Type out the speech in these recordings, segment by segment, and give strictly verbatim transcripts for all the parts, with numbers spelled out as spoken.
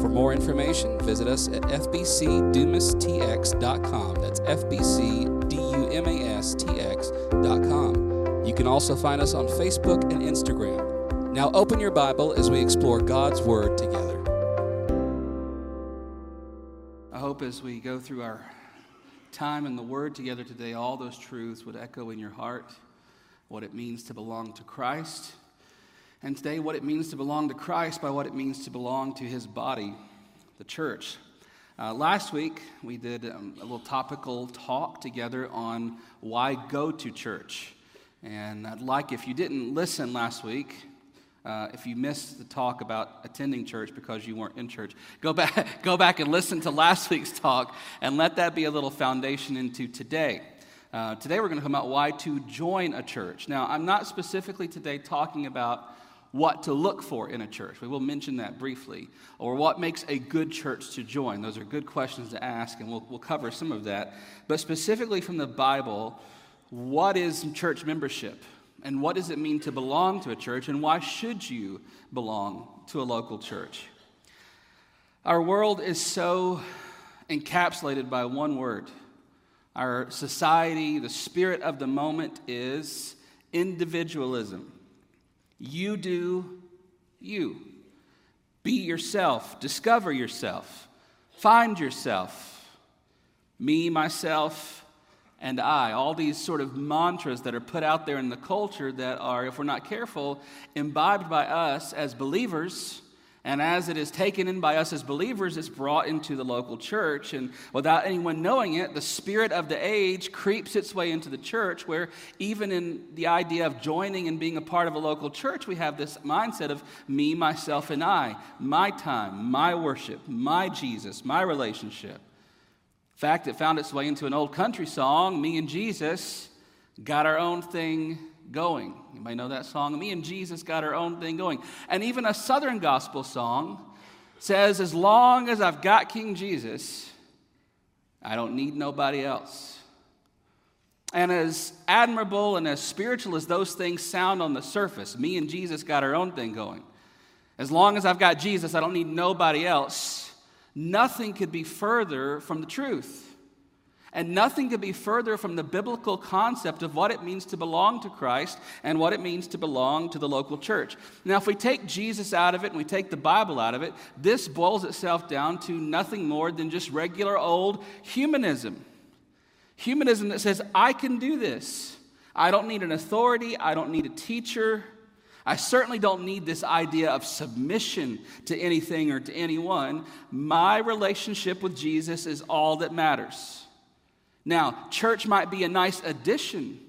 For more information, visit us at f b c dumas t x dot com. That's f b c dumas t x dot com. You can also find us on Facebook and Instagram. Now open your Bible as we explore God's Word together. I hope as we go through our time in the Word together today, all those truths would echo in your heart what it means to belong to Christ. And today, what it means to belong to Christ by what it means to belong to His body, the church. Uh, last week, we did um, a little topical talk together on why go to church. And I'd like, if you didn't listen last week, uh, if you missed the talk about attending church because you weren't in church, go back, go back and listen to last week's talk and let that be a little foundation into today. Uh, today, we're going to come out why to join a church. Now, I'm not specifically today talking about what to look for in a church. We will mention that briefly. Or what makes a good church to join. Those are good questions to ask, and we'll we'll cover some of that. But specifically from the Bible, what is church membership? And what does it mean to belong to a church? And why should you belong to a local church? Our world is so encapsulated by one word. Our society, the spirit of the moment is individualism. You do you. Be yourself. Discover yourself. Find yourself. Me, myself, and I. All these sort of mantras that are put out there in the culture that are, if we're not careful, imbibed by us as believers. And as it is taken in by us as believers, it's brought into the local church. And without anyone knowing it, the spirit of the age creeps its way into the church, where even in the idea of joining and being a part of a local church, we have this mindset of me, myself, and I, my time, my worship, my Jesus, my relationship. In fact, it found its way into an old country song, Me and Jesus Got Our Own Thing Going. You may know that song. Me and Jesus got our own thing going. And even a Southern gospel song says, as long as I've got King Jesus, I don't need nobody else. And as admirable and as spiritual as those things sound on the surface, me and Jesus got our own thing going. As long as I've got Jesus, I don't need nobody else. Nothing could be further from the truth. And nothing could be further from the biblical concept of what it means to belong to Christ and what it means to belong to the local church. Now, if we take Jesus out of it and we take the Bible out of it, this boils itself down to nothing more than just regular old humanism. Humanism that says, I can do this. I don't need an authority. I don't need a teacher. I certainly don't need this idea of submission to anything or to anyone. My relationship with Jesus is all that matters. Now, church might be a nice addition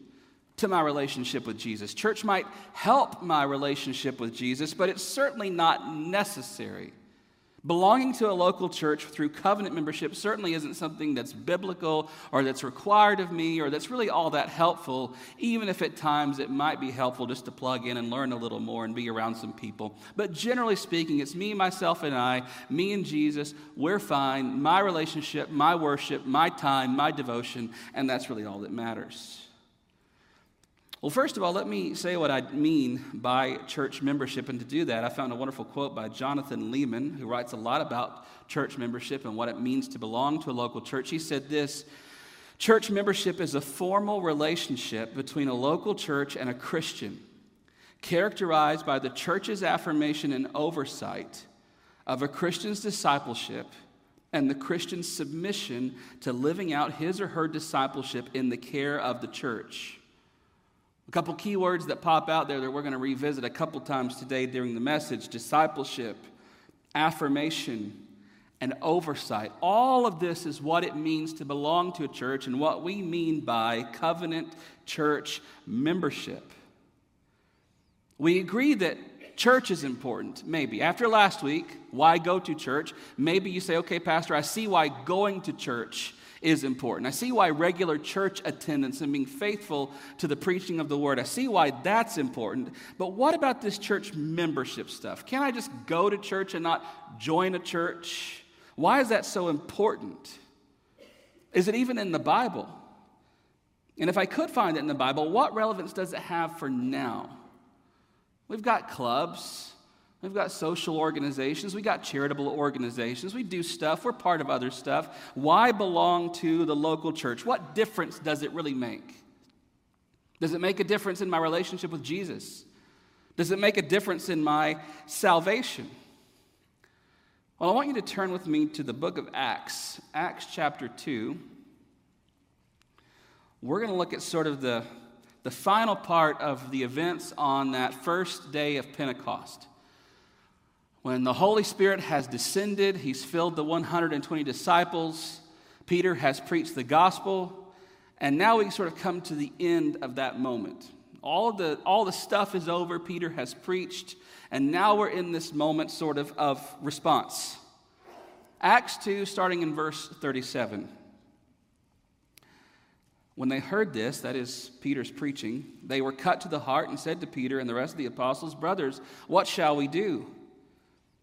to my relationship with Jesus. Church might help my relationship with Jesus, but it's certainly not necessary. Belonging to a local church through covenant membership certainly isn't something that's biblical or that's required of me or that's really all that helpful, even if at times it might be helpful just to plug in and learn a little more and be around some people. But generally speaking, it's me, myself, and I, me and Jesus, we're fine, my relationship, my worship, my time, my devotion, and that's really all that matters. Well, first of all, let me say what I mean by church membership. And to do that, I found a wonderful quote by Jonathan Leeman, who writes a lot about church membership and what it means to belong to a local church. He said this, "Church membership is a formal relationship between a local church and a Christian, characterized by the church's affirmation and oversight of a Christian's discipleship and the Christian's submission to living out his or her discipleship in the care of the church." A couple key words that pop out there that we're going to revisit a couple times today during the message: discipleship, affirmation, and oversight. All of this is what it means to belong to a church and what we mean by covenant church membership. We agree that church is important, maybe. After last week, why go to church? Maybe you say, okay, Pastor, I see why going to church is important. I see why regular church attendance and being faithful to the preaching of the word, I see why that's important. But what about this church membership stuff? Can't I just go to church and not join a church? Why is that so important? Is it even in the Bible? And if I could find it in the Bible, what relevance does it have for now? We've got clubs. We've got social organizations. We've got charitable organizations. We do stuff. We're part of other stuff. Why belong to the local church? What difference does it really make? Does it make a difference in my relationship with Jesus? Does it make a difference in my salvation? Well, I want you to turn with me to the book of Acts, Acts chapter two. We're going to look at sort of the, the final part of the events on that first day of Pentecost. When the Holy Spirit has descended, he's filled the one hundred twenty disciples, Peter has preached the gospel, and now we sort of come to the end of that moment. All the, all the stuff is over, Peter has preached, and now we're in this moment sort of of response. Acts two, starting in verse thirty-seven. When they heard this, that is Peter's preaching, they were cut to the heart and said to Peter and the rest of the apostles, "Brothers, what shall we do?"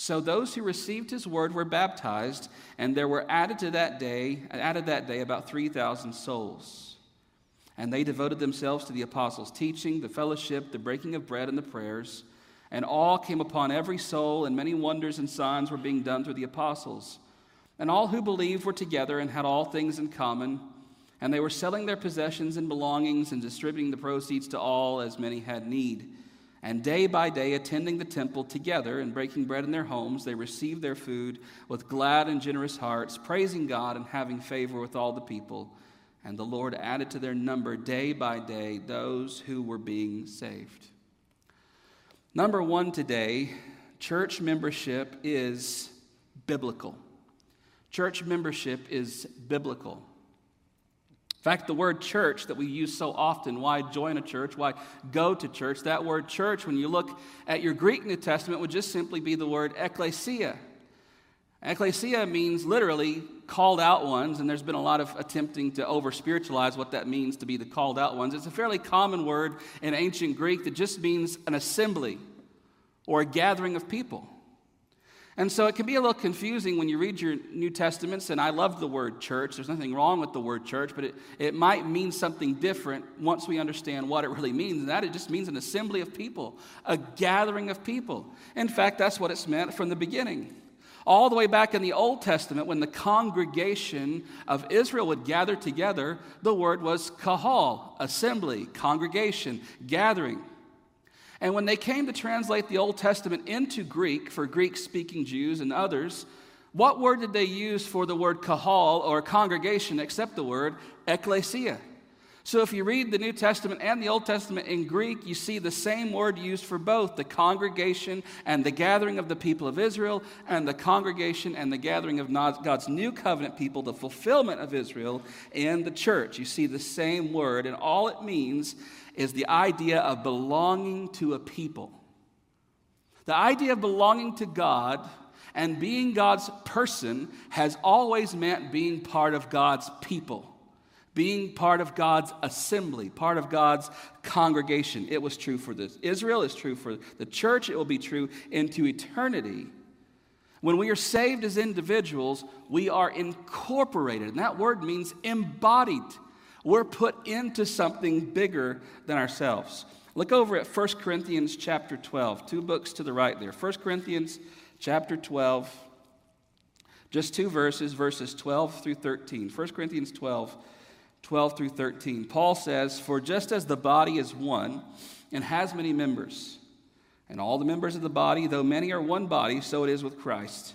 So those who received his word were baptized, and there were added to that day, added that day about three thousand souls. And they devoted themselves to the apostles' teaching, the fellowship, the breaking of bread, and the prayers. And awe came upon every soul, and many wonders and signs were being done through the apostles. And all who believed were together and had all things in common. And they were selling their possessions and belongings and distributing the proceeds to all as many had need. And day by day, attending the temple together and breaking bread in their homes, they received their food with glad and generous hearts, praising God and having favor with all the people. And the Lord added to their number day by day those who were being saved. Number one today, church membership is biblical. Church membership is biblical. In fact, the word church that we use so often, why join a church, why go to church, that word church, when you look at your Greek New Testament, would just simply be the word ekklesia. Ekklesia means literally called out ones, and there's been a lot of attempting to over-spiritualize what that means to be the called out ones. It's a fairly common word in ancient Greek that just means an assembly or a gathering of people. And so it can be a little confusing when you read your New Testaments, and I love the word church. There's nothing wrong with the word church, but it, it might mean something different once we understand what it really means. And that it just means an assembly of people, a gathering of people. In fact, that's what it's meant from the beginning. All the way back in the Old Testament, when the congregation of Israel would gather together, the word was kahal, assembly, congregation, gathering. And when they came to translate the Old Testament into Greek for Greek-speaking Jews and others, what word did they use for the word kahal or congregation except the word ekklesia? So if you read the New Testament and the Old Testament in Greek, you see the same word used for both the congregation and the gathering of the people of Israel, and the congregation and the gathering of God's new covenant people, the fulfillment of Israel in the church. You see the same word, and all it means is the idea of belonging to a people. The idea of belonging to God and being God's person has always meant being part of God's people, being part of God's assembly, part of God's congregation. It was true for this Israel, it's true for the church, it will be true into eternity. When we are saved as individuals, we are incorporated, and that word means embodied. We're put into something bigger than ourselves. Look over at First Corinthians chapter twelve, two books to the right there. First Corinthians chapter twelve, just two verses, verses twelve through thirteen. First Corinthians twelve, twelve through thirteen. Paul says, "For just as the body is one and has many members, and all the members of the body, though many, are one body, so it is with Christ.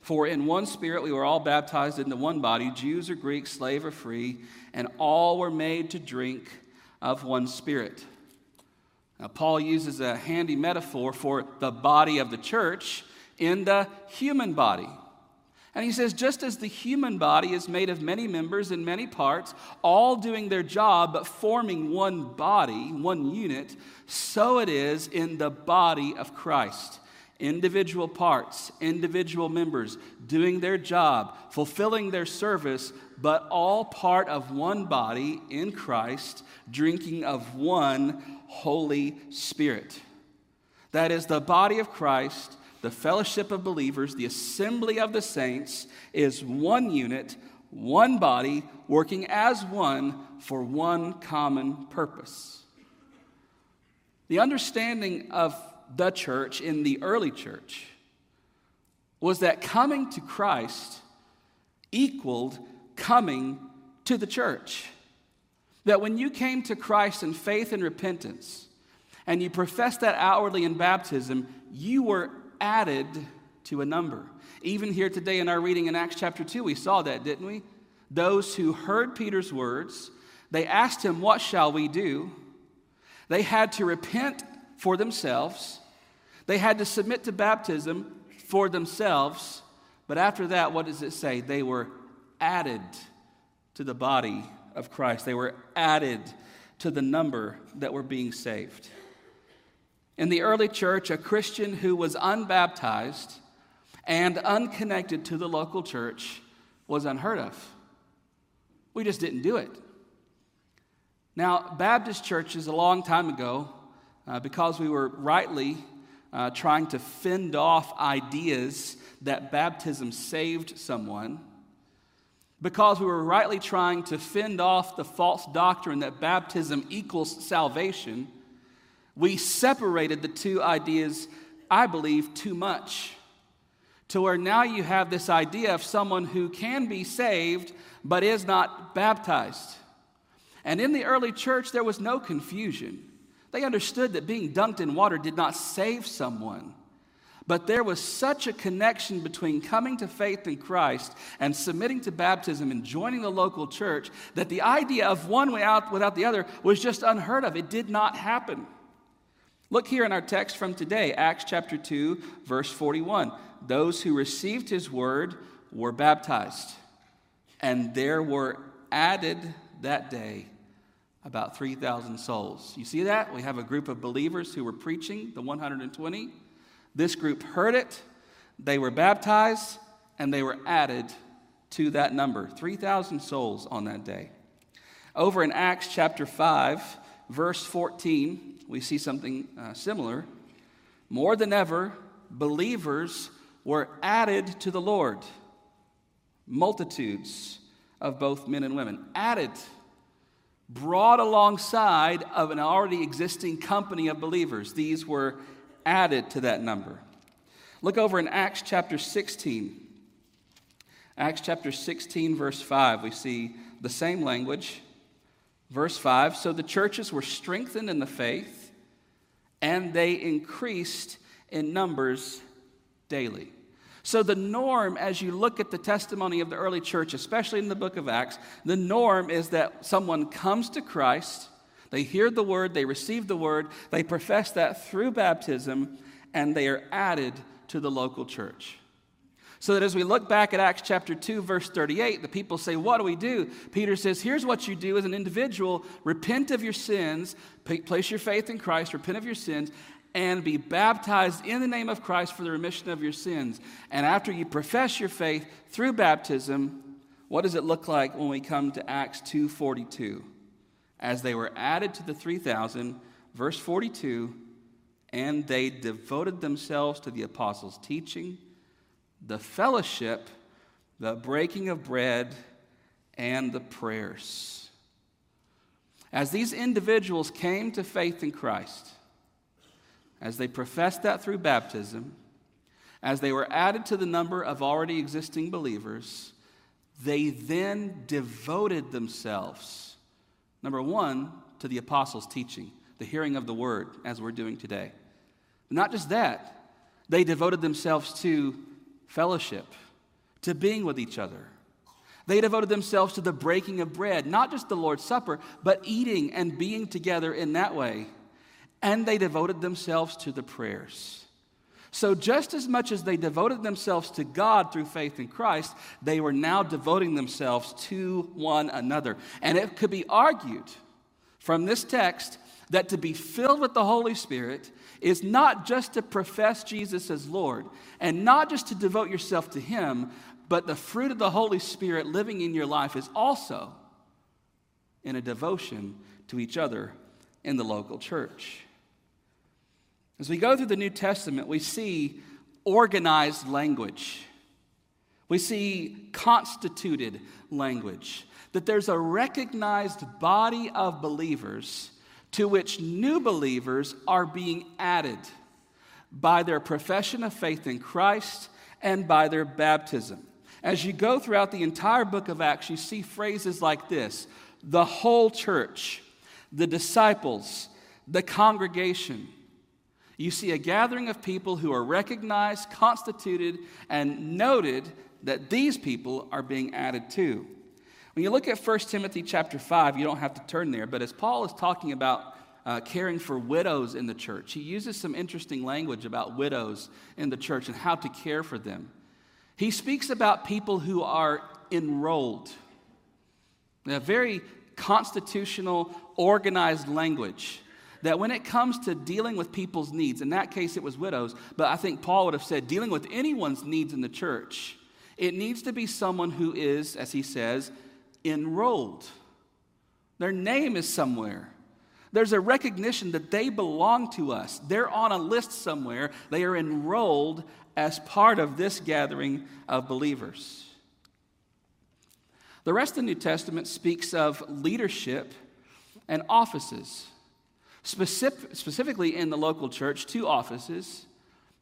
For in one spirit we were all baptized into one body, Jews or Greeks, slave or free, and all were made to drink of one spirit." Now, Paul uses a handy metaphor for the body of the church in the human body. And he says, just as the human body is made of many members in many parts, all doing their job but forming one body, one unit, so it is in the body of Christ. Individual parts, individual members doing their job, fulfilling their service, but all part of one body in Christ, drinking of one Holy Spirit. That is the body of Christ. The fellowship of believers, the assembly of the saints, is one unit, one body, working as one for one common purpose. The understanding of the church in the early church was that coming to Christ equaled coming to the church. That when you came to Christ in faith and repentance, and you professed that outwardly in baptism, you were added to a number. Even here today in our reading in Acts chapter two, we saw that, didn't we? Those who heard Peter's words, they asked him, "What shall we do?" They had to repent for themselves. They had to submit to baptism for themselves. But after that, what does it say? They were added to the body of Christ. They were added to the number that were being saved. In the early church, a Christian who was unbaptized and unconnected to the local church was unheard of. We just didn't do it. Now, Baptist churches a long time ago, uh, because we were rightly uh, trying to fend off ideas that baptism saved someone, because we were rightly trying to fend off the false doctrine that baptism equals salvation, we separated the two ideas, I believe, too much, to where now you have this idea of someone who can be saved but is not baptized. And in the early church, there was no confusion. They understood that being dunked in water did not save someone. But there was such a connection between coming to faith in Christ and submitting to baptism and joining the local church that the idea of one without, without the other was just unheard of. It did not happen. Look here in our text from today, Acts chapter two, verse forty-one. Those who received his word were baptized, and there were added that day about three thousand souls. You see that? We have a group of believers who were preaching, the one hundred twenty. This group heard it, they were baptized, and they were added to that number, three thousand souls on that day. Over in Acts chapter five, verse fourteen, we see something uh, similar. More than ever, believers were added to the Lord. Multitudes of both men and women. Added, brought alongside of an already existing company of believers. These were added to that number. Look over in Acts chapter sixteen. Acts chapter sixteen, verse five. We see the same language. Verse five, so the churches were strengthened in the faith, and they increased in numbers daily. So the norm, as you look at the testimony of the early church, especially in the book of Acts, the norm is that someone comes to Christ, they hear the word, they receive the word, they profess that through baptism, and they are added to the local church. So that as we look back at Acts chapter two, verse thirty-eight, the people say, what do we do? Peter says, here's what you do as an individual. Repent of your sins, place your faith in Christ, repent of your sins, and be baptized in the name of Christ for the remission of your sins. And after you profess your faith through baptism, what does it look like when we come to Acts two forty-two? As they were added to the three thousand, verse forty-two, and they devoted themselves to the apostles' teaching, the fellowship, the breaking of bread, and the prayers. As these individuals came to faith in Christ, as they professed that through baptism, as they were added to the number of already existing believers, they then devoted themselves, number one, to the apostles' teaching, the hearing of the word, as we're doing today. But not just that, they devoted themselves to fellowship, to being with each other. They devoted themselves to the breaking of bread, not just the Lord's Supper, but eating and being together in that way. and they devoted themselves to the prayers. So just as much as they devoted themselves to God through faith in Christ, they were now devoting themselves to one another. And it could be argued from this text that to be filled with the Holy Spirit is not just to profess Jesus as Lord and not just to devote yourself to Him, but the fruit of the Holy Spirit living in your life is also in a devotion to each other in the local church. As we go through the New Testament, we see organized language. We see constituted language. That there's a recognized body of believers to which new believers are being added by their profession of faith in Christ and by their baptism. As you go throughout the entire book of Acts, you see phrases like this: the whole church, the disciples, the congregation. You see a gathering of people who are recognized, constituted, and noted that these people are being added to. When you look at First Timothy chapter five, you don't have to turn there, but as Paul is talking about uh, caring for widows in the church, he uses some interesting language about widows in the church and how to care for them. He speaks about people who are enrolled. A very constitutional, organized language. That when it comes to dealing with people's needs, in that case it was widows, but I think Paul would have said dealing with anyone's needs in the church, it needs to be someone who is, as he says, enrolled. Their name is somewhere. There's a recognition that they belong to us. They're on a list somewhere. They are enrolled as part of this gathering of believers. The rest of the New Testament speaks of leadership and offices. Specific, specifically in the local church, two offices,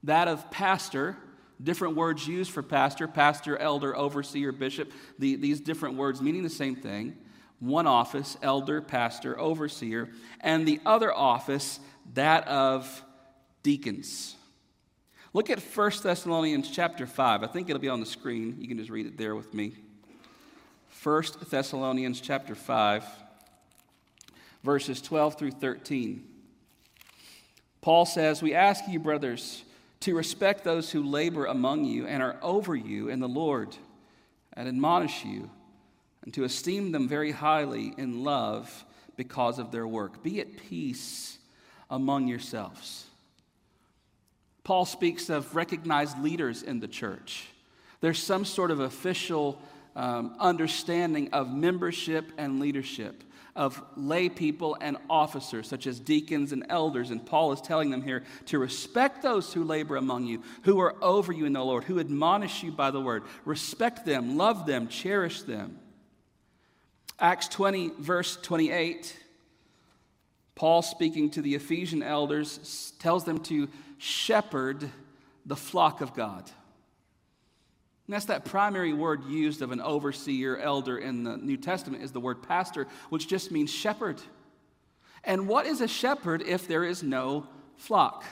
that of pastor, different words used for pastor, pastor, elder, overseer, bishop, the, these different words meaning the same thing. One office, elder, pastor, overseer, and the other office, that of deacons. Look at First Thessalonians chapter five. I think it'll be on the screen. You can just read it there with me. First Thessalonians chapter five. Verses twelve through thirteen. Paul says, "We ask you, brothers, to respect those who labor among you and are over you in the Lord and admonish you, and to esteem them very highly in love because of their work. Be at peace among yourselves." Paul speaks of recognized leaders in the church. There's some sort of official um, understanding of membership and leadership, of lay people and officers, such as deacons and elders. And Paul is telling them here to respect those who labor among you, who are over you in the Lord, who admonish you by the word. Respect them, love them, cherish them. Acts twenty, verse twenty-eight, Paul, speaking to the Ephesian elders, tells them to shepherd the flock of God. And that's that primary word used of an overseer, elder in the New Testament is the word pastor, which just means shepherd. And what is a shepherd if there is no flock?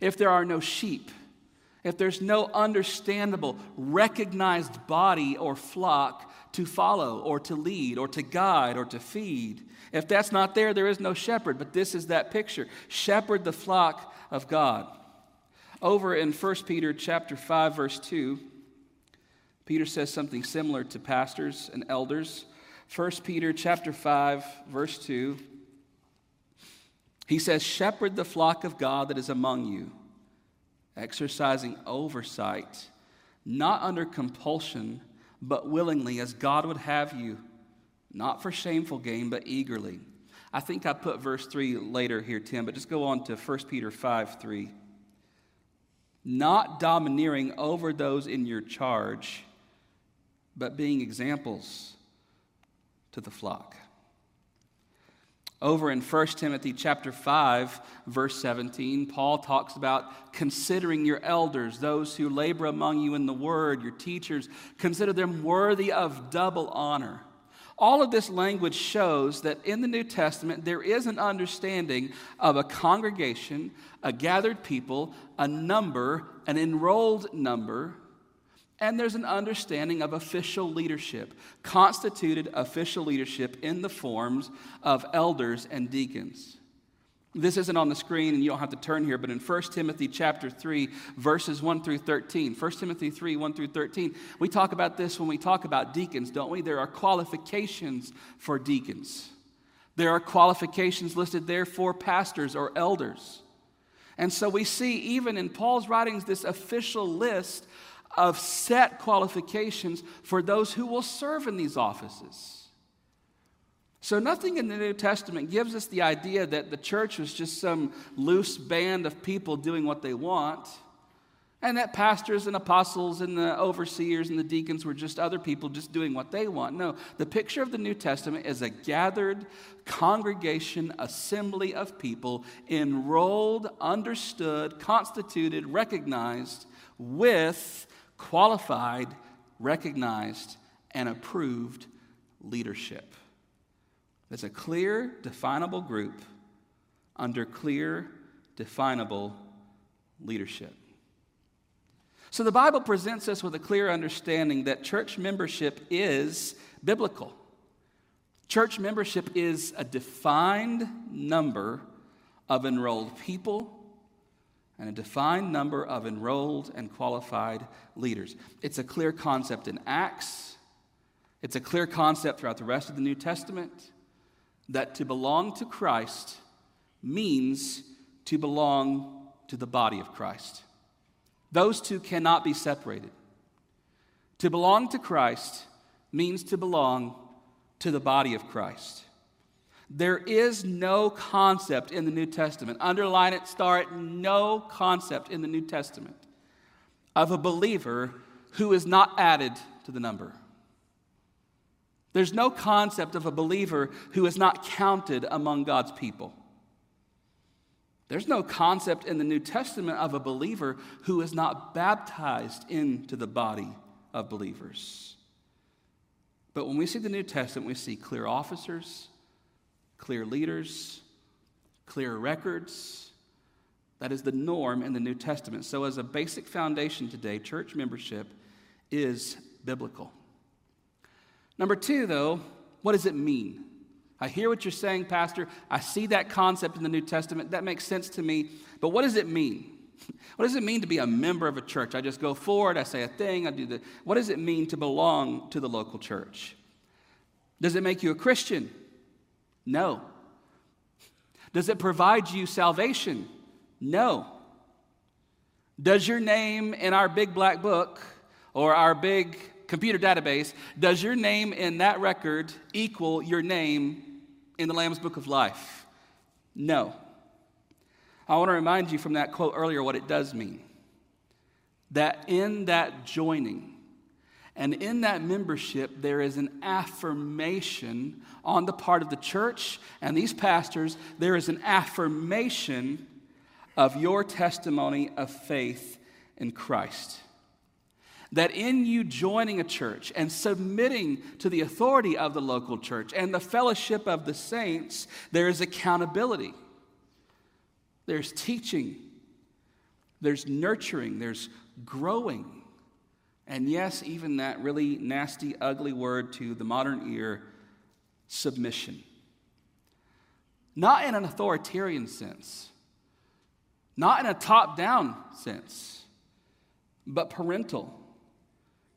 If there are no sheep? If there's no understandable, recognized body or flock to follow or to lead or to guide or to feed? If that's not there, there is no shepherd. But this is that picture. Shepherd the flock of God. Over in First Peter chapter five, verse two, Peter says something similar to pastors and elders. First Peter chapter five, verse two. He says, "Shepherd the flock of God that is among you, exercising oversight, not under compulsion, but willingly, as God would have you, not for shameful gain, but eagerly." I think I put verse three later here, Tim, but just go on to First Peter five, three. "Not domineering over those in your charge, but being examples to the flock." Over in First Timothy chapter five, verse seventeen, Paul talks about considering your elders, those who labor among you in the word, your teachers, consider them worthy of double honor. All of this language shows that in the New Testament, there is an understanding of a congregation, a gathered people, a number, an enrolled number, and there's an understanding of official leadership, constituted official leadership in the forms of elders and deacons. This isn't on the screen, and you don't have to turn here, but in First Timothy chapter three, verses one through thirteen, First Timothy three, one through thirteen, we talk about this when we talk about deacons, don't we? There are qualifications for deacons. There are qualifications listed there for pastors or elders. And so we see even in Paul's writings this official list of set qualifications for those who will serve in these offices. So nothing in the New Testament gives us the idea that the church was just some loose band of people doing what they want, and that pastors and apostles and the overseers and the deacons were just other people just doing what they want. No, the picture of the New Testament is a gathered congregation, assembly of people enrolled, understood, constituted, recognized with qualified, recognized, and approved leadership. That's a clear, definable group under clear, definable leadership. So the Bible presents us with a clear understanding that church membership is biblical. Church membership is a defined number of enrolled people and a defined number of enrolled and qualified leaders. It's a clear concept in Acts. It's a clear concept throughout the rest of the New Testament, that to belong to Christ means to belong to the body of Christ. Those two cannot be separated. To belong to Christ means to belong to the body of Christ. There is no concept in the New Testament, underline it, star it, no concept in the New Testament of a believer who is not added to the number. There's no concept of a believer who is not counted among God's people. There's no concept in the New Testament of a believer who is not baptized into the body of believers. But when we see the New Testament, we see clear officers, clear leaders, clear records. That is the norm in the New Testament. So as a basic foundation today, church membership is biblical. Number two, though, what does it mean? I hear what you're saying, Pastor. I see that concept in the New Testament. That makes sense to me. But what does it mean? What does it mean to be a member of a church? I just go forward. I say a thing. I do the. What does it mean to belong to the local church? Does it make you a Christian? No. Does it provide you salvation? No. Does your name in our big black book or our big computer database, does your name in that record equal your name in the Lamb's Book of Life? No. I want to remind you from that quote earlier what it does mean. That in that joining and in that membership, there is an affirmation on the part of the church and these pastors. There is an affirmation of your testimony of faith in Christ. That in you joining a church and submitting to the authority of the local church and the fellowship of the saints, there is accountability. There's teaching. There's nurturing. There's growing. And yes, even that really nasty, ugly word to the modern ear, submission. Not in an authoritarian sense. Not in a top-down sense. But parental.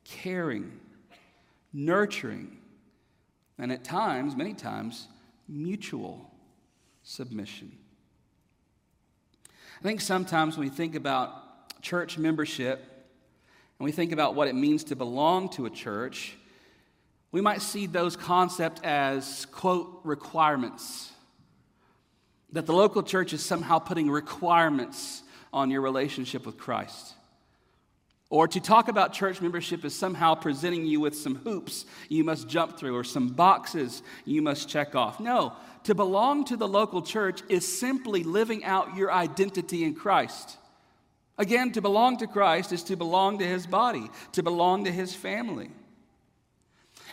Caring, nurturing, and at times, many times, mutual submission. I think sometimes when we think about church membership and we think about what it means to belong to a church, we might see those concepts as, quote, requirements. That the local church is somehow putting requirements on your relationship with Christ. Or to talk about church membership is somehow presenting you with some hoops you must jump through or some boxes you must check off. No, to belong to the local church is simply living out your identity in Christ. Again, to belong to Christ is to belong to his body, to belong to his family.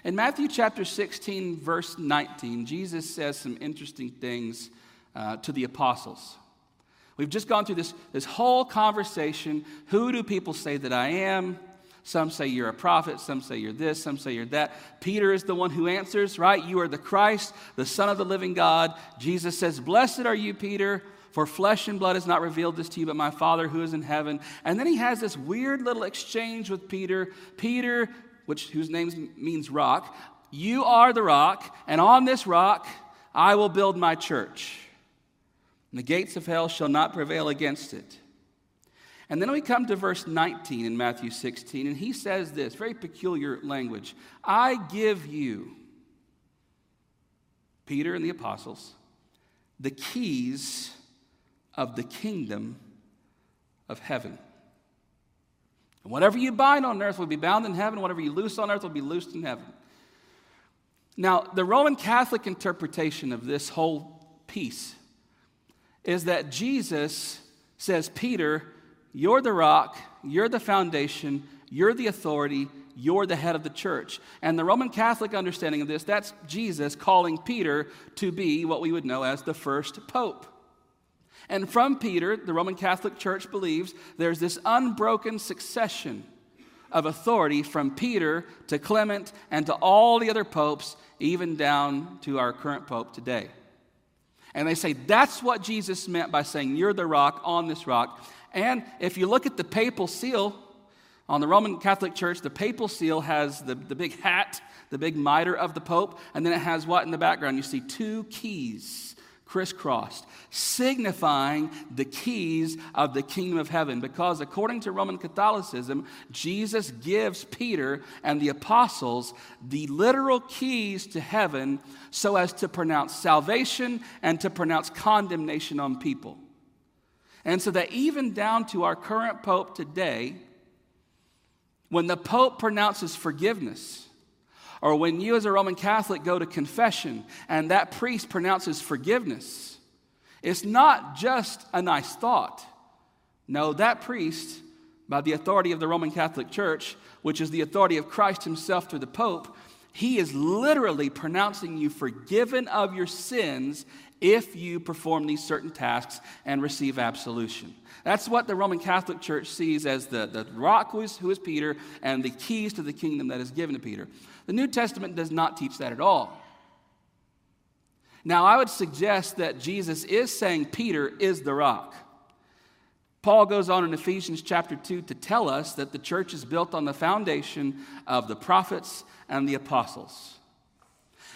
In Matthew chapter sixteen, verse nineteen, Jesus says some interesting things uh, to the apostles. We've just gone through this, this whole conversation. Who do people say that I am? Some say you're a prophet. Some say you're this. Some say you're that. Peter is the one who answers, right? You are the Christ, the Son of the living God. Jesus says, blessed are you, Peter, for flesh and blood has not revealed this to you, but my Father who is in heaven. And then he has this weird little exchange with Peter. Peter, which whose name means rock, you are the rock, and on this rock I will build my church. And the gates of hell shall not prevail against it. And then we come to verse nineteen in Matthew sixteen, and he says this, very peculiar language. I give you, Peter and the apostles, the keys of the kingdom of heaven. And whatever you bind on earth will be bound in heaven. Whatever you loose on earth will be loosed in heaven. Now, the Roman Catholic interpretation of this whole piece is that Jesus says, Peter, you're the rock, you're the foundation, you're the authority, you're the head of the church. And the Roman Catholic understanding of this, that's Jesus calling Peter to be what we would know as the first pope. And from Peter, the Roman Catholic Church believes there's this unbroken succession of authority from Peter to Clement and to all the other popes, even down to our current pope today. And they say that's what Jesus meant by saying, you're the rock, on this rock. And if you look at the papal seal on the Roman Catholic Church, the papal seal has the, the big hat, the big mitre of the Pope, and then it has what in the background? You see two keys crisscrossed, signifying the keys of the kingdom of heaven. Because according to Roman Catholicism, Jesus gives Peter and the apostles the literal keys to heaven so as to pronounce salvation and to pronounce condemnation on people. And so that even down to our current Pope today, when the Pope pronounces forgiveness, or when you as a Roman Catholic go to confession and that priest pronounces forgiveness, it's not just a nice thought. No, that priest, by the authority of the Roman Catholic Church, which is the authority of Christ himself through the Pope, he is literally pronouncing you forgiven of your sins if you perform these certain tasks and receive absolution. That's what the Roman Catholic Church sees as the, the rock who is, who is Peter and the keys to the kingdom that is given to Peter. The New Testament does not teach that at all. Now, I would suggest that Jesus is saying Peter is the rock. Paul goes on in Ephesians chapter two to tell us that the church is built on the foundation of the prophets and the apostles.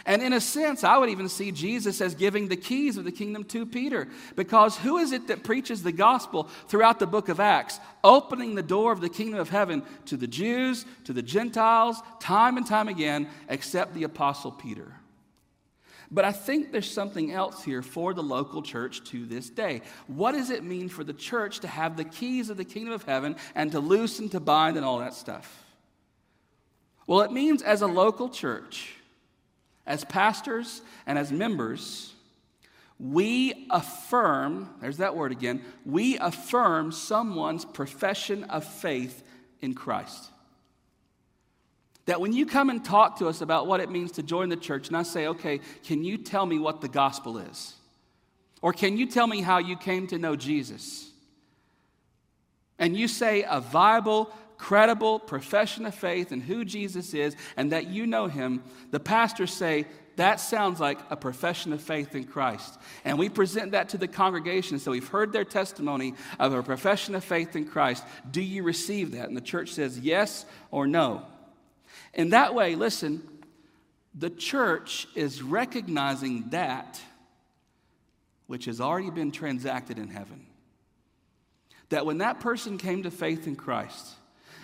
And in a sense, I would even see Jesus as giving the keys of the kingdom to Peter. Because who is it that preaches the gospel throughout the book of Acts, opening the door of the kingdom of heaven to the Jews, to the Gentiles, time and time again, except the apostle Peter? But I think there's something else here for the local church to this day. What does it mean for the church to have the keys of the kingdom of heaven and to loose and to bind and all that stuff? Well, it means as a local church, as pastors and as members, we affirm, there's that word again, we affirm someone's profession of faith in Christ. That when you come and talk to us about what it means to join the church, and I say, okay, can you tell me what the gospel is? Or can you tell me how you came to know Jesus? And you say a viable, credible profession of faith in who Jesus is and that you know him, the pastors say, that sounds like a profession of faith in Christ. And we present that to the congregation, so we've heard their testimony of a profession of faith in Christ. Do you receive that? And the church says yes or no. In that way, listen, the church is recognizing that which has already been transacted in heaven. That when that person came to faith in Christ,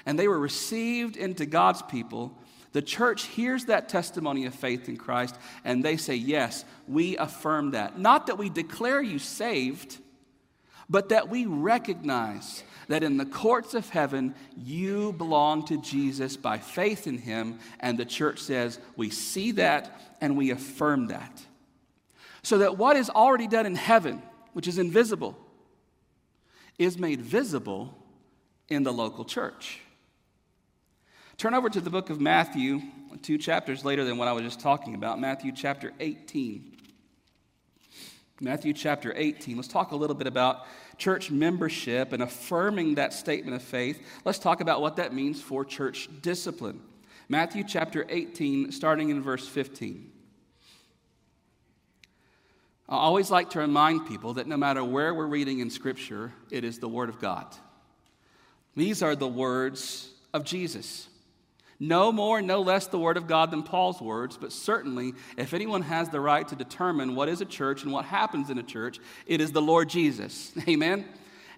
and they were received into God's people, the church hears that testimony of faith in Christ, and they say, yes, we affirm that. Not that we declare you saved, but that we recognize that in the courts of heaven, you belong to Jesus by faith in him, and the church says, we see that and we affirm that. So that what is already done in heaven, which is invisible, is made visible in the local church. Turn over to the book of Matthew, two chapters later than what I was just talking about, Matthew chapter eighteen. Matthew chapter eighteen. Let's talk a little bit about church membership and affirming that statement of faith. Let's talk about what that means for church discipline. Matthew chapter eighteen, starting in verse fifteen. I always like to remind people that no matter where we're reading in Scripture, it is the Word of God. These are the words of Jesus. No more, no less the Word of God than Paul's words, but certainly if anyone has the right to determine what is a church and what happens in a church, it is the Lord Jesus. Amen?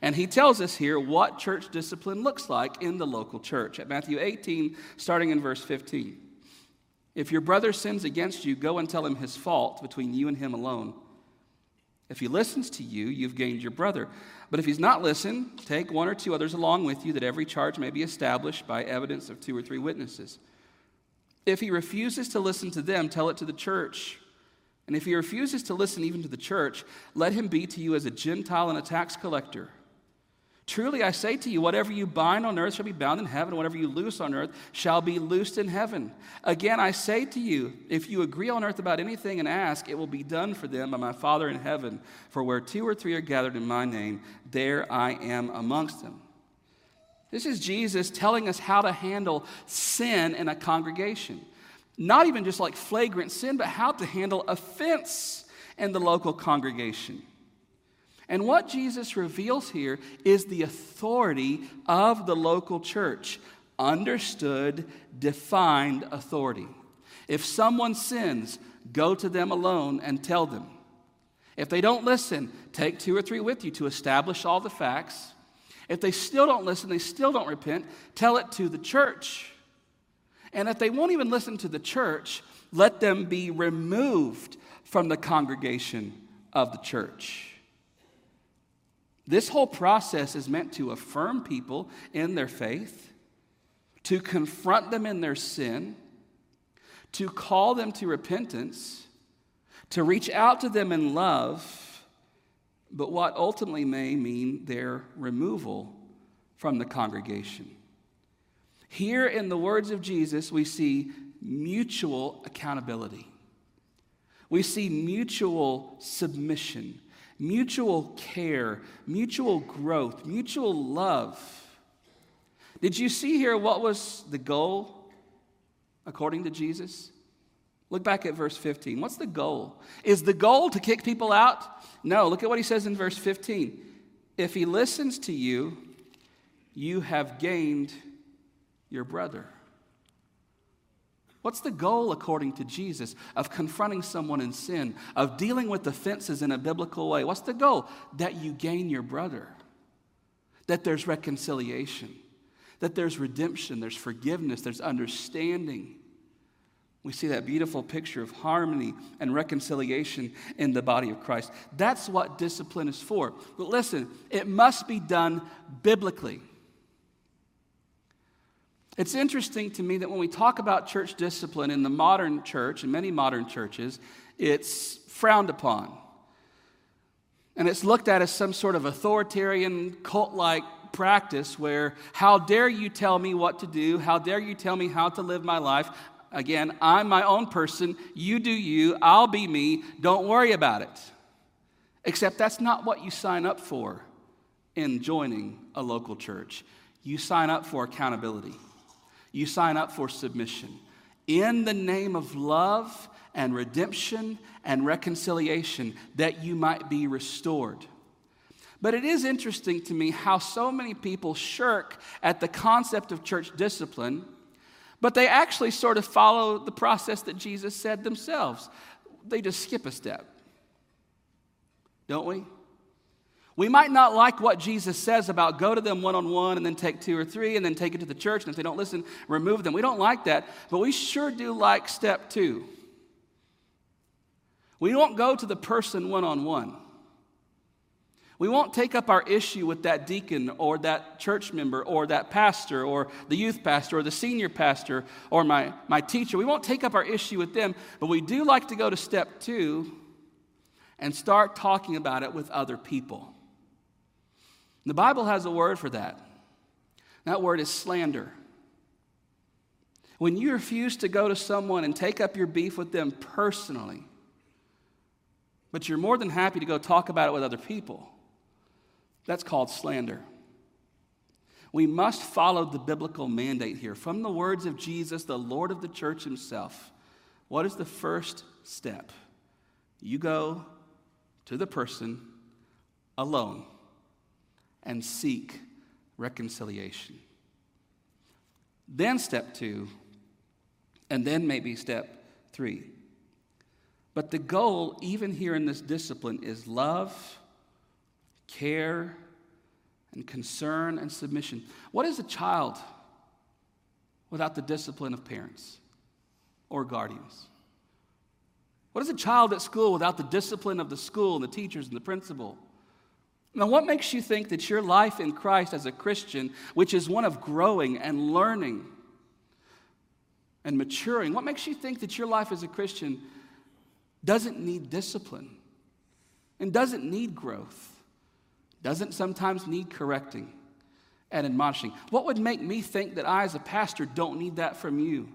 And he tells us here what church discipline looks like in the local church. At Matthew eighteen, starting in verse fifteen. If your brother sins against you, go and tell him his fault between you and him alone. If he listens to you, you've gained your brother. But if he's not listened, take one or two others along with you, that every charge may be established by evidence of two or three witnesses. If he refuses to listen to them, tell it to the church. And if he refuses to listen even to the church, let him be to you as a Gentile and a tax collector. Truly I say to you, whatever you bind on earth shall be bound in heaven, whatever you loose on earth shall be loosed in heaven. Again, I say to you, if you agree on earth about anything and ask, it will be done for them by my Father in heaven. For where two or three are gathered in my name, there I am amongst them. This is Jesus telling us how to handle sin in a congregation. Not even just like flagrant sin, but how to handle offense in the local congregation. And what Jesus reveals here is the authority of the local church. Understood, defined authority. If someone sins, go to them alone and tell them. If they don't listen, take two or three with you to establish all the facts. If they still don't listen, they still don't repent, tell it to the church. And if they won't even listen to the church, let them be removed from the congregation of the church. This whole process is meant to affirm people in their faith, to confront them in their sin, to call them to repentance, to reach out to them in love, but what ultimately may mean their removal from the congregation. Here in the words of Jesus, we see mutual accountability. We see mutual submission, mutual care, mutual growth, mutual love. Did you see here what was the goal according to Jesus? Look back at verse fifteen. What's the goal? Is the goal to kick people out? No, look at what he says in verse fifteen. If he listens to you, you have gained your brother. What's the goal, according to Jesus, of confronting someone in sin, of dealing with offenses in a biblical way? What's the goal? That you gain your brother, that there's reconciliation, that there's redemption, there's forgiveness, there's understanding. We see that beautiful picture of harmony and reconciliation in the body of Christ. That's what discipline is for. But listen, it must be done biblically. It's interesting to me that when we talk about church discipline in the modern church, in many modern churches, it's frowned upon. And it's looked at as some sort of authoritarian, cult-like practice where, how dare you tell me what to do? How dare you tell me how to live my life? Again, I'm my own person. You do you. I'll be me. Don't worry about it. Except that's not what you sign up for in joining a local church. You sign up for accountability. You sign up for submission in the name of love and redemption and reconciliation, that you might be restored. But it is interesting to me how so many people shirk at the concept of church discipline, but they actually sort of follow the process that Jesus said themselves. They just skip a step, don't we? We might not like what Jesus says about go to them one-on-one and then take two or three and then take it to the church, and if they don't listen, remove them. We don't like that, but we sure do like step two. We won't go to the person one-on-one. We won't take up our issue with that deacon or that church member or that pastor or the youth pastor or the senior pastor or my, my teacher. We won't take up our issue with them, but we do like to go to step two and start talking about it with other people. The Bible has a word for that. That word is slander. When you refuse to go to someone and take up your beef with them personally, but you're more than happy to go talk about it with other people. That's called slander. We must follow the biblical mandate here. From the words of Jesus, the Lord of the church himself, what is the first step? You go to the person alone and seek reconciliation. Then step two, and then maybe step three. But the goal, even here in this discipline, is love, care, and concern and submission. What is a child without the discipline of parents or guardians? What is a child at school without the discipline of the school and the teachers and the principal? Now, what makes you think that your life in Christ as a Christian, which is one of growing and learning and maturing, what makes you think that your life as a Christian doesn't need discipline and doesn't need growth? Doesn't sometimes need correcting and admonishing? What would make me think that I as a pastor don't need that from you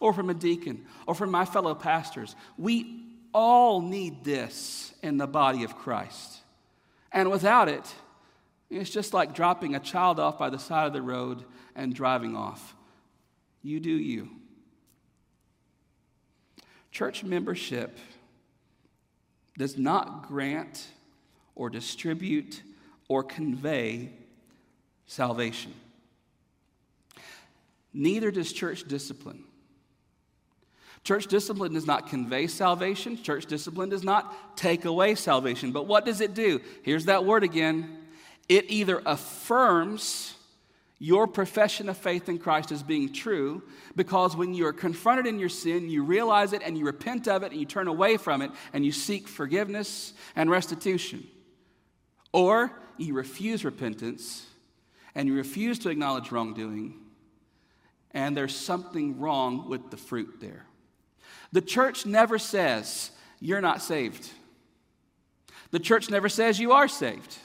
or from a deacon or from my fellow pastors? We all need this in the body of Christ. And without it, it's just like dropping a child off by the side of the road and driving off. You do you. Church membership does not grant or distribute or convey salvation. Neither does church discipline. Church discipline does not convey salvation. Church discipline does not take away salvation. But what does it do? Here's that word again. It either affirms your profession of faith in Christ as being true, because when you are confronted in your sin, you realize it and you repent of it and you turn away from it and you seek forgiveness and restitution. Or you refuse repentance and you refuse to acknowledge wrongdoing, and there's something wrong with the fruit there. The church never says, you're not saved. The church never says, you are saved.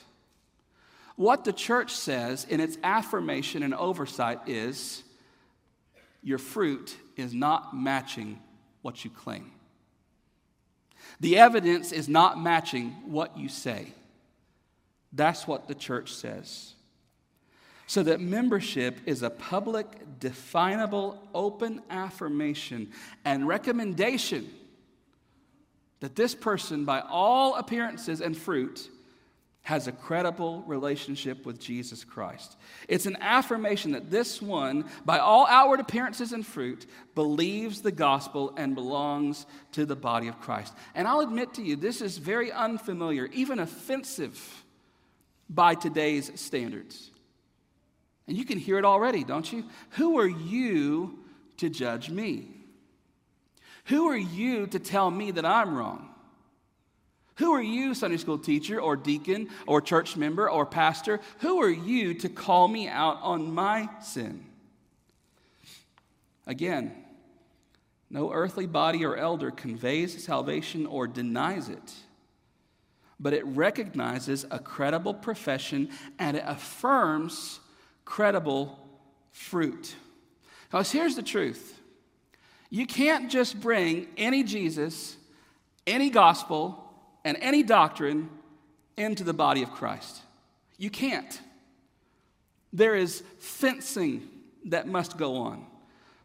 What the church says in its affirmation and oversight is, your fruit is not matching what you claim. The evidence is not matching what you say. That's what the church says. So that membership is a public, definable, open affirmation and recommendation that this person, by all appearances and fruit, has a credible relationship with Jesus Christ. It's an affirmation that this one, by all outward appearances and fruit, believes the gospel and belongs to the body of Christ. And I'll admit to you, this is very unfamiliar, even offensive by today's standards. And you can hear it already, don't you? Who are you to judge me? Who are you to tell me that I'm wrong? Who are you, Sunday school teacher or deacon or church member or pastor? Who are you to call me out on my sin? Again, no earthly body or elder conveys salvation or denies it, but it recognizes a credible profession and it affirms credible fruit. Because here's the truth. You can't just bring any Jesus, any gospel, and any doctrine into the body of Christ. You can't. There is fencing that must go on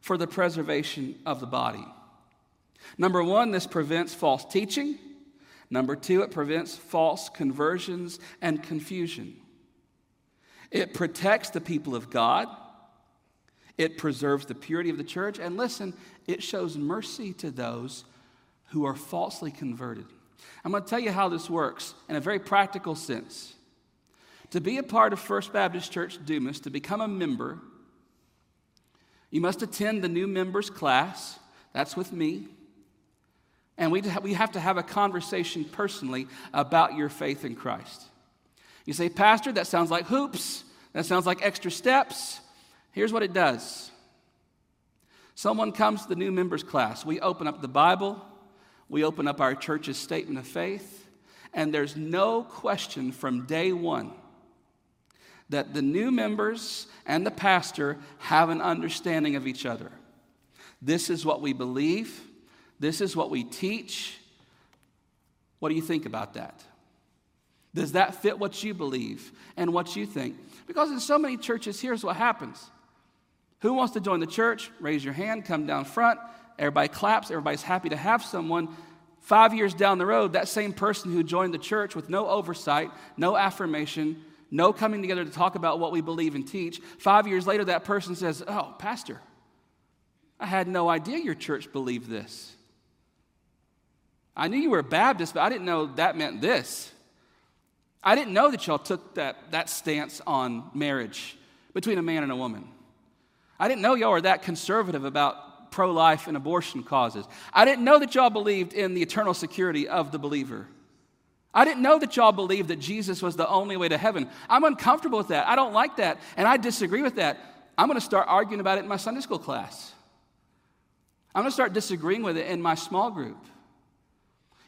for the preservation of the body. Number one, this prevents false teaching. Number two, it prevents false conversions and confusion. It protects the people of God. It preserves the purity of the church. And listen, it shows mercy to those who are falsely converted. I'm going to tell you how this works in a very practical sense. To be a part of First Baptist Church Dumas, to become a member, you must attend the new members class. That's with me. And we we have to have a conversation personally about your faith in Christ. You say, Pastor, that sounds like hoops. That sounds like extra steps. Here's what it does. Someone comes to the new members class. We open up the Bible. We open up our church's statement of faith, and there's no question from day one that the new members and the pastor have an understanding of each other. This is what we believe. This is what we teach. What do you think about that? Does that fit what you believe and what you think? Because in so many churches, here's what happens. Who wants to join the church? Raise your hand, come down front. Everybody claps. Everybody's happy to have someone. Five years down the road, that same person who joined the church with no oversight, no affirmation, no coming together to talk about what we believe and teach, five years later, that person says, "Oh, Pastor, I had no idea your church believed this. I knew you were a Baptist, but I didn't know that meant this. I didn't know that y'all took that, that stance on marriage between a man and a woman. I didn't know y'all were that conservative about pro-life and abortion causes. I didn't know that y'all believed in the eternal security of the believer. I didn't know that y'all believed that Jesus was the only way to heaven. I'm uncomfortable with that. I don't like that, and I disagree with that. I'm going to start arguing about it in my Sunday school class. I'm going to start disagreeing with it in my small group."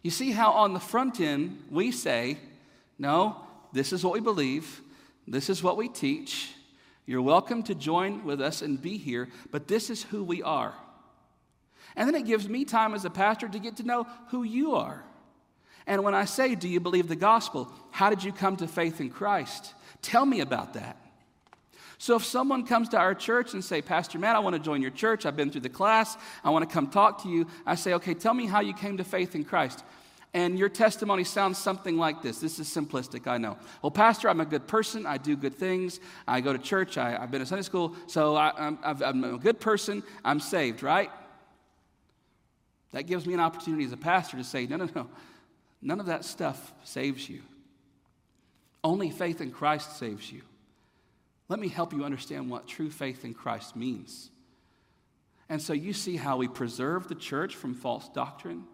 You see how on the front end we say, "No, this is what we believe. This is what we teach. You're welcome to join with us and be here, but this is who we are." And then it gives me time as a pastor to get to know who you are. And when I say, "Do you believe the gospel? How did you come to faith in Christ? Tell me about that." So if someone comes to our church and say, "Pastor Matt, I want to join your church. I've been through the class. I want to come talk to you." I say, "Okay, tell me how you came to faith in Christ." And your testimony sounds something like this. This is simplistic, I know. "Well, Pastor, I'm a good person. I do good things. I go to church. I, I've been to Sunday school. So I, I'm, I've, I'm a good person. I'm saved," right? That gives me an opportunity as a pastor to say, no, no, no. None of that stuff saves you. Only faith in Christ saves you. Let me help you understand what true faith in Christ means. And so you see how we preserve the church from false doctrine,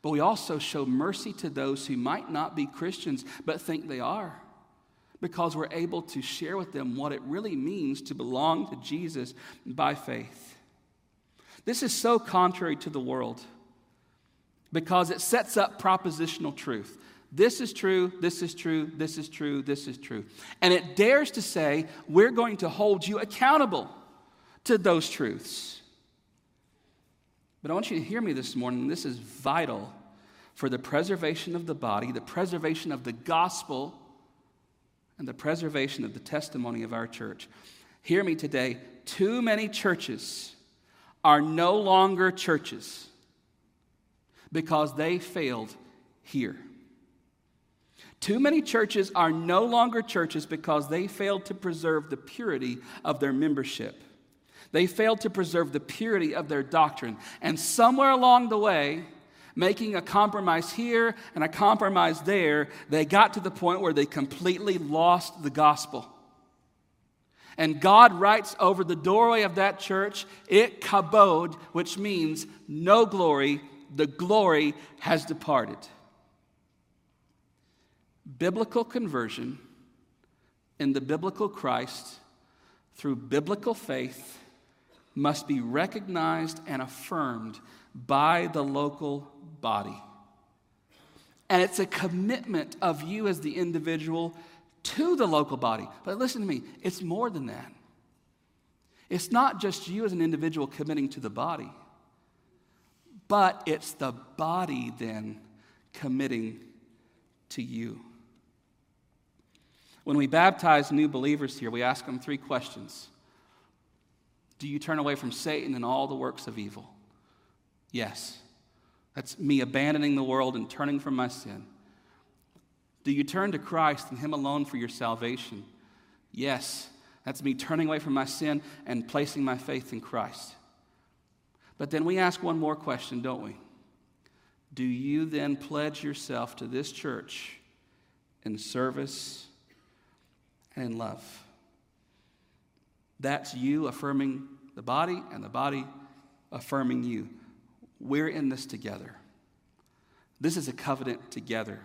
but we also show mercy to those who might not be Christians but think they are, because we're able to share with them what it really means to belong to Jesus by faith. This is so contrary to the world because it sets up propositional truth. This is true, this is true, this is true, this is true. And it dares to say, we're going to hold you accountable to those truths. But I want you to hear me this morning. This is vital for the preservation of the body, the preservation of the gospel, and the preservation of the testimony of our church. Hear me today. Too many churches are no longer churches because they failed here. Too many churches are no longer churches because they failed to preserve the purity of their membership. They failed to preserve the purity of their doctrine. And somewhere along the way, making a compromise here and a compromise there, they got to the point where they completely lost the gospel. And God writes over the doorway of that church, "It kabod," which means no glory, the glory has departed. Biblical conversion in the biblical Christ through biblical faith must be recognized and affirmed by the local body. And it's a commitment of you as the individual to the local body. But listen to me, it's more than that. It's not just you as an individual committing to the body, but it's the body then committing to you. When we baptize new believers here, we ask them three questions. Do you turn away from Satan and all the works of evil? Yes. That's me abandoning the world and turning from my sin. Do you turn to Christ and Him alone for your salvation? Yes. That's me turning away from my sin and placing my faith in Christ. But then we ask one more question, don't we? Do you then pledge yourself to this church in service and in love? That's you affirming the body and the body affirming you. We're in this together. This is a covenant together.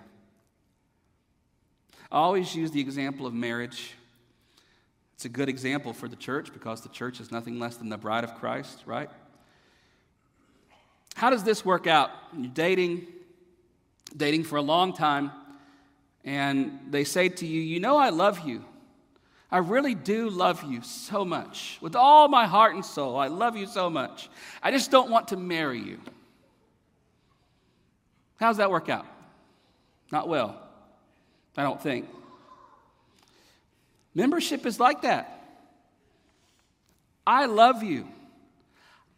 I always use the example of marriage. It's a good example for the church because the church is nothing less than the bride of Christ, right? How does this work out? You're dating, dating for a long time, and they say to you, "You know I love you. I really do love you so much. With all my heart and soul, I love you so much. I just don't want to marry you." How does that work out? Not well, I don't think. Membership is like that. I love you.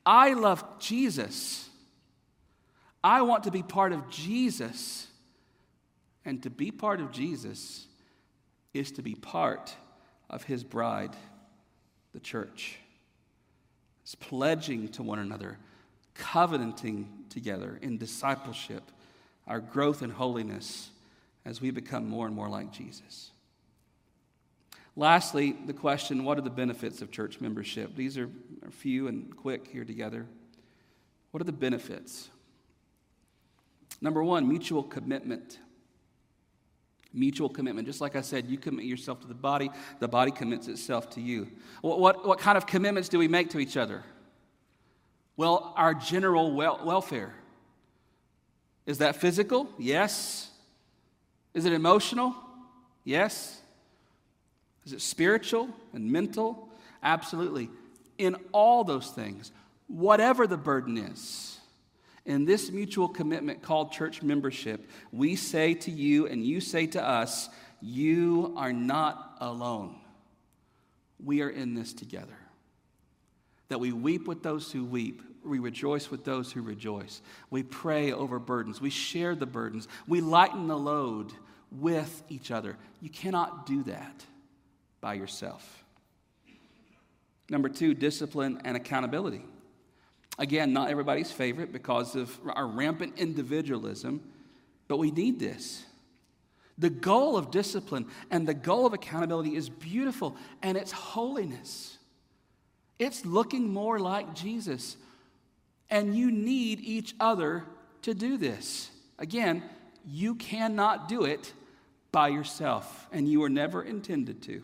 I love Jesus. I want to be part of Jesus. And to be part of Jesus is to be part of his bride, the church. It's pledging to one another, covenanting together in discipleship, our growth in holiness as we become more and more like Jesus. Lastly, the question, what are the benefits of church membership? These are few and quick here together. What are the benefits? Number one, mutual commitment. Mutual commitment. Just like I said, you commit yourself to the body, the body commits itself to you. What, what, what kind of commitments do we make to each other? Well, our general wel- welfare. Is that physical? Yes. Is it emotional? Yes. Is it spiritual and mental? Absolutely. In all those things, whatever the burden is, in this mutual commitment called church membership, we say to you and you say to us, you are not alone. We are in this together. That we weep with those who weep. We rejoice with those who rejoice. We pray over burdens. We share the burdens. We lighten the load with each other. You cannot do that by yourself. Number two, discipline and accountability. Again, not everybody's favorite because of our rampant individualism, but we need this. The goal of discipline and the goal of accountability is beautiful, and it's holiness. It's looking more like Jesus. And you need each other to do this. Again, you cannot do it by yourself, and you were never intended to.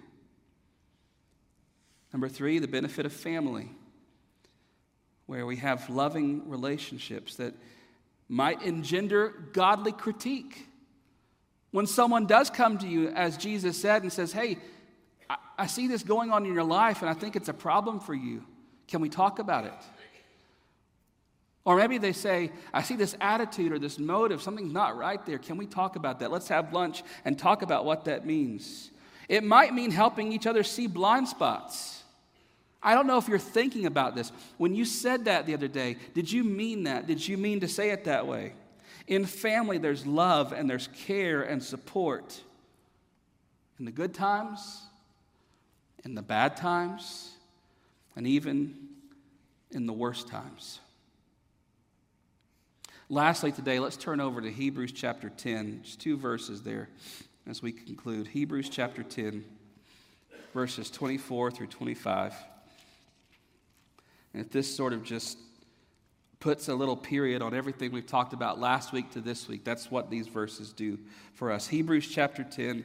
Number three, the benefit of family, where we have loving relationships that might engender godly critique. When someone does come to you, as Jesus said, and says, hey, I, I see this going on in your life, and I think it's a problem for you. Can we talk about it? Or maybe they say, I see this attitude or this motive, something's not right there. Can we talk about that? Let's have lunch and talk about what that means. It might mean helping each other see blind spots. I don't know if you're thinking about this. When you said that the other day, did you mean that? Did you mean to say it that way? In family, there's love and there's care and support. In the good times, in the bad times, and even in the worst times. Lastly today, let's turn over to Hebrews chapter ten. Just two verses there as we conclude. Hebrews chapter ten, verses twenty-four through twenty-five. And if this sort of just puts a little period on everything we've talked about last week to this week, that's what these verses do for us. Hebrews chapter ten,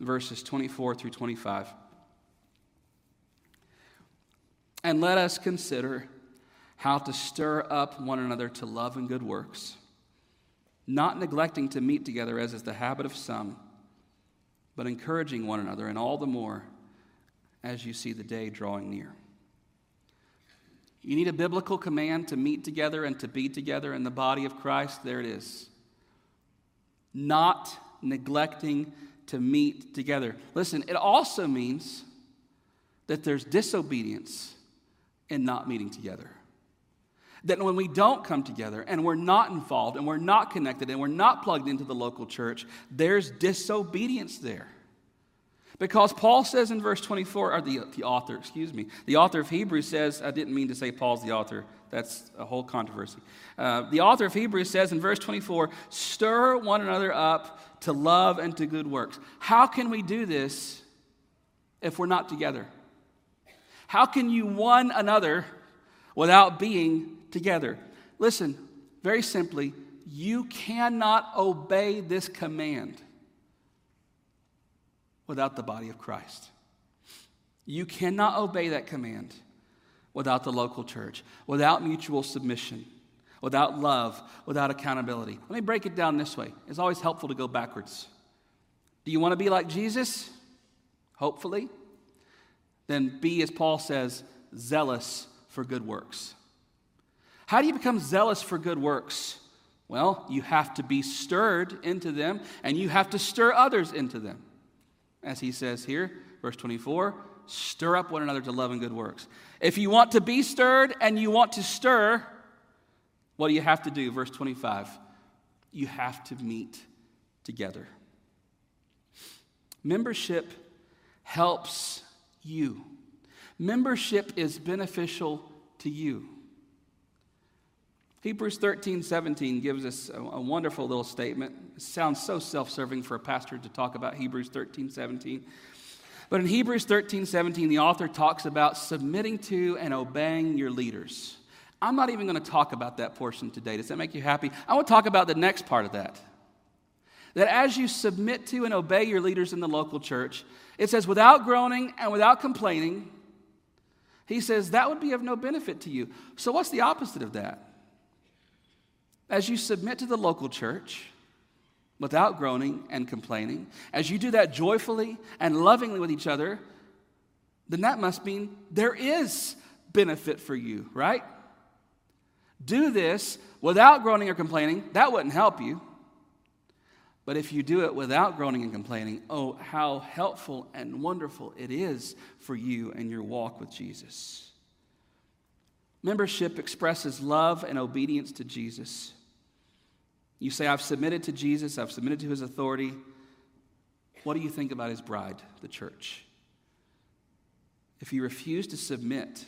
verses twenty-four through twenty-five. And let us consider how to stir up one another to love and good works, not neglecting to meet together as is the habit of some, but encouraging one another, and all the more as you see the day drawing near. You need a biblical command to meet together and to be together in the body of Christ. There it is. Not neglecting to meet together. Listen, it also means that there's disobedience in not meeting together. That when we don't come together and we're not involved and we're not connected and we're not plugged into the local church, there's disobedience there. Because Paul says in verse twenty-four, or the, the author, excuse me, the author of Hebrews says, I didn't mean to say Paul's the author, that's a whole controversy. Uh, the author of Hebrews says in verse twenty-four, stir one another up to love and to good works. How can we do this if we're not together? How can you one another without being together? Listen, very simply, you cannot obey this command without the body of Christ. You cannot obey that command without the local church, without mutual submission, without love, without accountability. Let me break it down this way. It's always helpful to go backwards. Do you want to be like Jesus? Hopefully. Then be, as Paul says, zealous for good works. How do you become zealous for good works? Well, you have to be stirred into them, and you have to stir others into them. As he says here, verse twenty-four, stir up one another to love and good works. If you want to be stirred and you want to stir, what do you have to do? Verse twenty-five, you have to meet together. Membership helps you. Membership is beneficial to you. Hebrews thirteen seventeen gives us a wonderful little statement. It sounds so self-serving for a pastor to talk about Hebrews thirteen seventeen. But in Hebrews thirteen seventeen, the author talks about submitting to and obeying your leaders. I'm not even going to talk about that portion today. Does that make you happy? I want to talk about the next part of that. That as you submit to and obey your leaders in the local church, it says, without groaning and without complaining, he says, that would be of no benefit to you. So what's the opposite of that? As you submit to the local church, without groaning and complaining, as you do that joyfully and lovingly with each other, then that must mean there is benefit for you, right? Do this without groaning or complaining, that wouldn't help you. But if you do it without groaning and complaining, oh, how helpful and wonderful it is for you and your walk with Jesus. Membership expresses love and obedience to Jesus. You say, I've submitted to Jesus, I've submitted to his authority. What do you think about his bride, the church? If you refuse to submit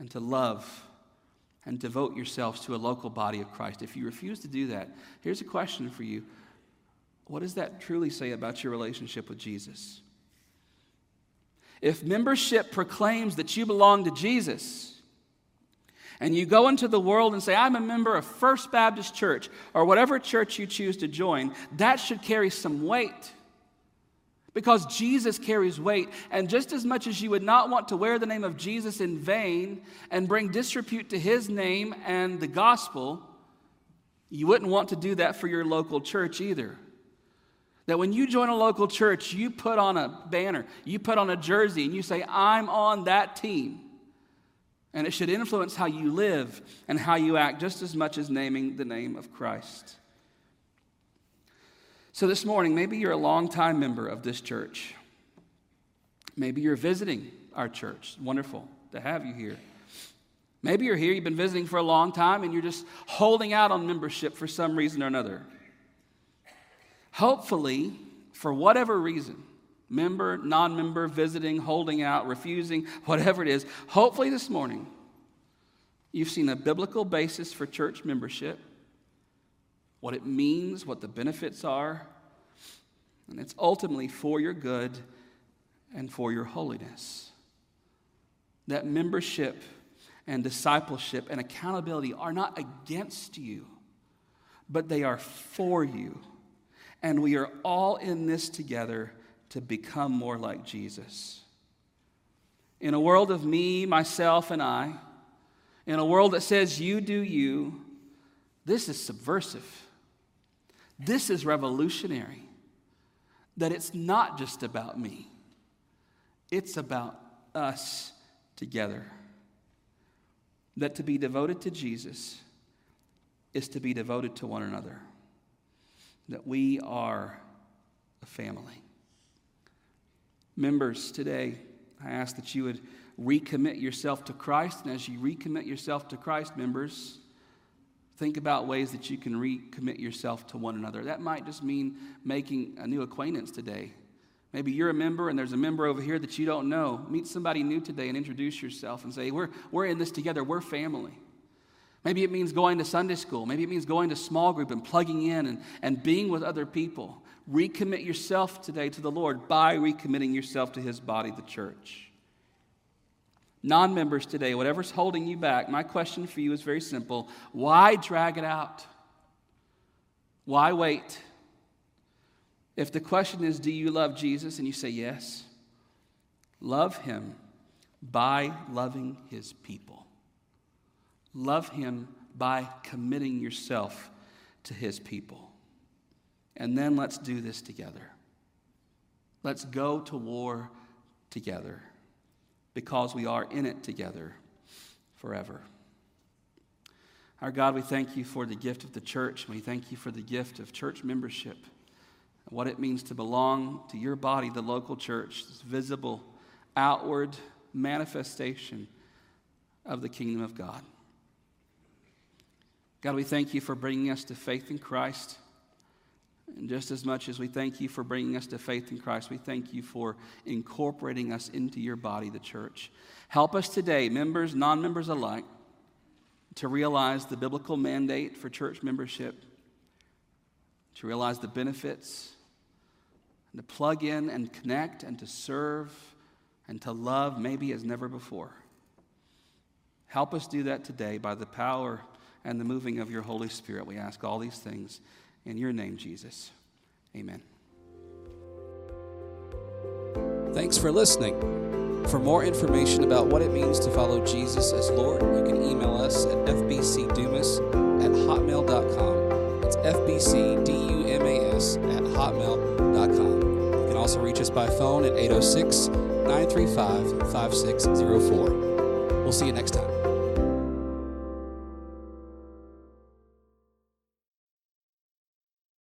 and to love and devote yourselves to a local body of Christ, if you refuse to do that, here's a question for you. What does that truly say about your relationship with Jesus? If membership proclaims that you belong to Jesus, and you go into the world and say, I'm a member of First Baptist Church, or whatever church you choose to join, that should carry some weight. Because Jesus carries weight. And just as much as you would not want to wear the name of Jesus in vain and bring disrepute to his name and the gospel, you wouldn't want to do that for your local church either. That when you join a local church, you put on a banner, you put on a jersey, and you say, I'm on that team. And it should influence how you live and how you act just as much as naming the name of Christ. So this morning, maybe you're a longtime member of this church. Maybe you're visiting our church. Wonderful to have you here. Maybe you're here, you've been visiting for a long time, and you're just holding out on membership for some reason or another. Hopefully, for whatever reason, member, non-member, visiting, holding out, refusing, whatever it is. Hopefully this morning, you've seen a biblical basis for church membership, what it means, what the benefits are, and it's ultimately for your good and for your holiness. That membership and discipleship and accountability are not against you, but they are for you. And we are all in this together to become more like Jesus. In a world of me, myself, and I, in a world that says you do you, this is subversive. This is revolutionary. That it's not just about me. It's about us together. That to be devoted to Jesus is to be devoted to one another. That we are a family. Members, today, I ask that you would recommit yourself to Christ. And as you recommit yourself to Christ, members, think about ways that you can recommit yourself to one another. That might just mean making a new acquaintance today. Maybe you're a member and there's a member over here that you don't know. Meet somebody new today and introduce yourself and say, we're, we're in this together. We're family. Maybe it means going to Sunday school. Maybe it means going to small group and plugging in and, and being with other people. Recommit yourself today to the Lord by recommitting yourself to his body, the church. Non-members today, whatever's holding you back, my question for you is very simple. Why drag it out? Why wait? If the question is, do you love Jesus? And you say yes, love him by loving his people. Love him by committing yourself to his people. And then let's do this together. Let's go to war together because we are in it together forever. Our God, we thank you for the gift of the church. We thank you for the gift of church membership, what it means to belong to your body, the local church, this visible, outward manifestation of the kingdom of God. God, we thank you for bringing us to faith in Christ. And just as much as we thank you for bringing us to faith in Christ, we thank you for incorporating us into your body, the church. Help us today, members, non-members alike, to realize the biblical mandate for church membership, to realize the benefits, and to plug in and connect and to serve and to love maybe as never before. Help us do that today by the power and the moving of your Holy Spirit. We ask all these things in your name, Jesus. Amen. Thanks for listening. For more information about what it means to follow Jesus as Lord, you can email us at f b c dumas at hotmail dot com. It's f b c dumas at hotmail dot com. You can also reach us by phone at eight oh six, nine three five, five six oh four. We'll see you next time.